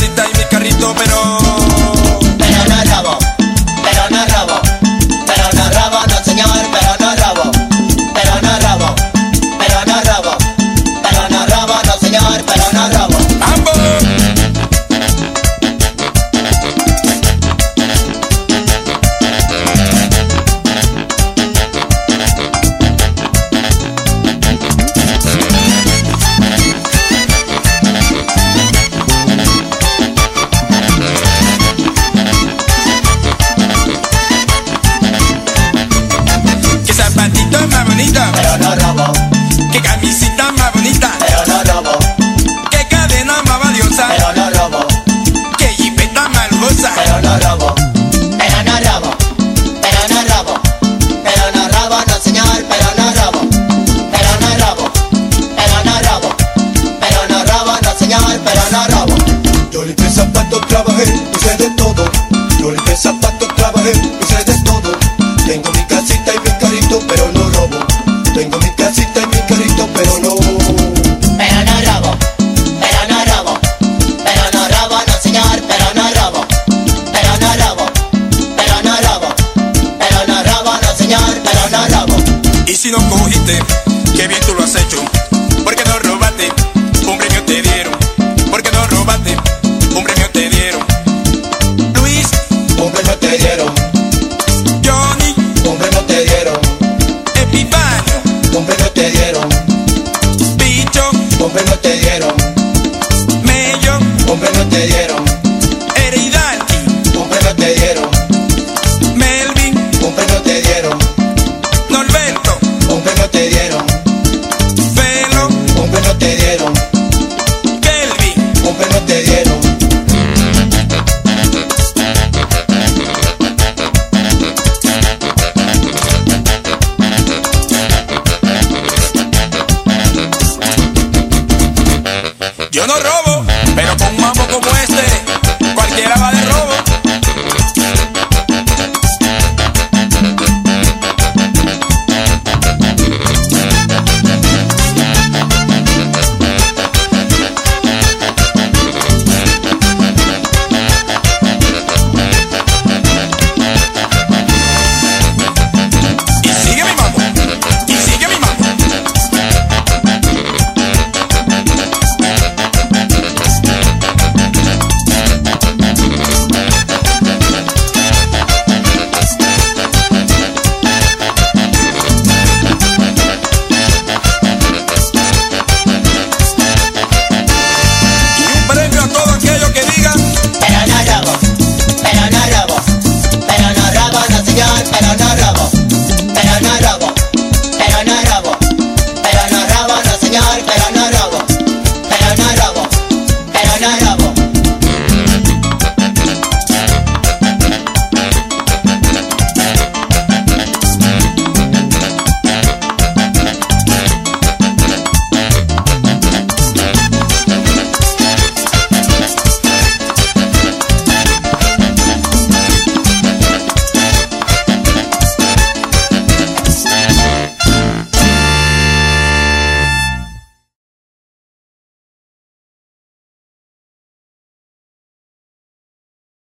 casita y mi carrito, pero no robo, no señor, pero no robo, pero no robo, no señor, pero no robo. ¡Ambos! Pero no robo. Qué camisita más bonita. Pero no robo. Qué cadena más valiosa. Pero no robo. Qué jipeta más lujosa. Pero no robo. Pero no robo. Pero no robo. Pero no robo, no señor. Pero no robo. Pero no robo. Pero no robo. Pero no robo, no señor. Pero no robo. Yo limpié zapatos, trabajé, hice de todo. Yo limpié zapatos, trabajé, hice de todo. Tengo mi casita y mi carrito, pero no robo. Tengo mi casita y mi carrito, pero no. Pero no robo, pero no robo, pero no robo, no señor, pero no robo, pero no robo, pero no robo, pero no robo, no señor, pero no robo. Y si no cogiste, qué bien tú lo has hecho, porque no robaste, un premio te dieron, porque no robaste, un premio te dieron. Luis, un premio te dieron. Johnny, un premio te dieron. Epifanio, un premio te dieron. Picho, un premio te dieron. Mello, un premio te dieron.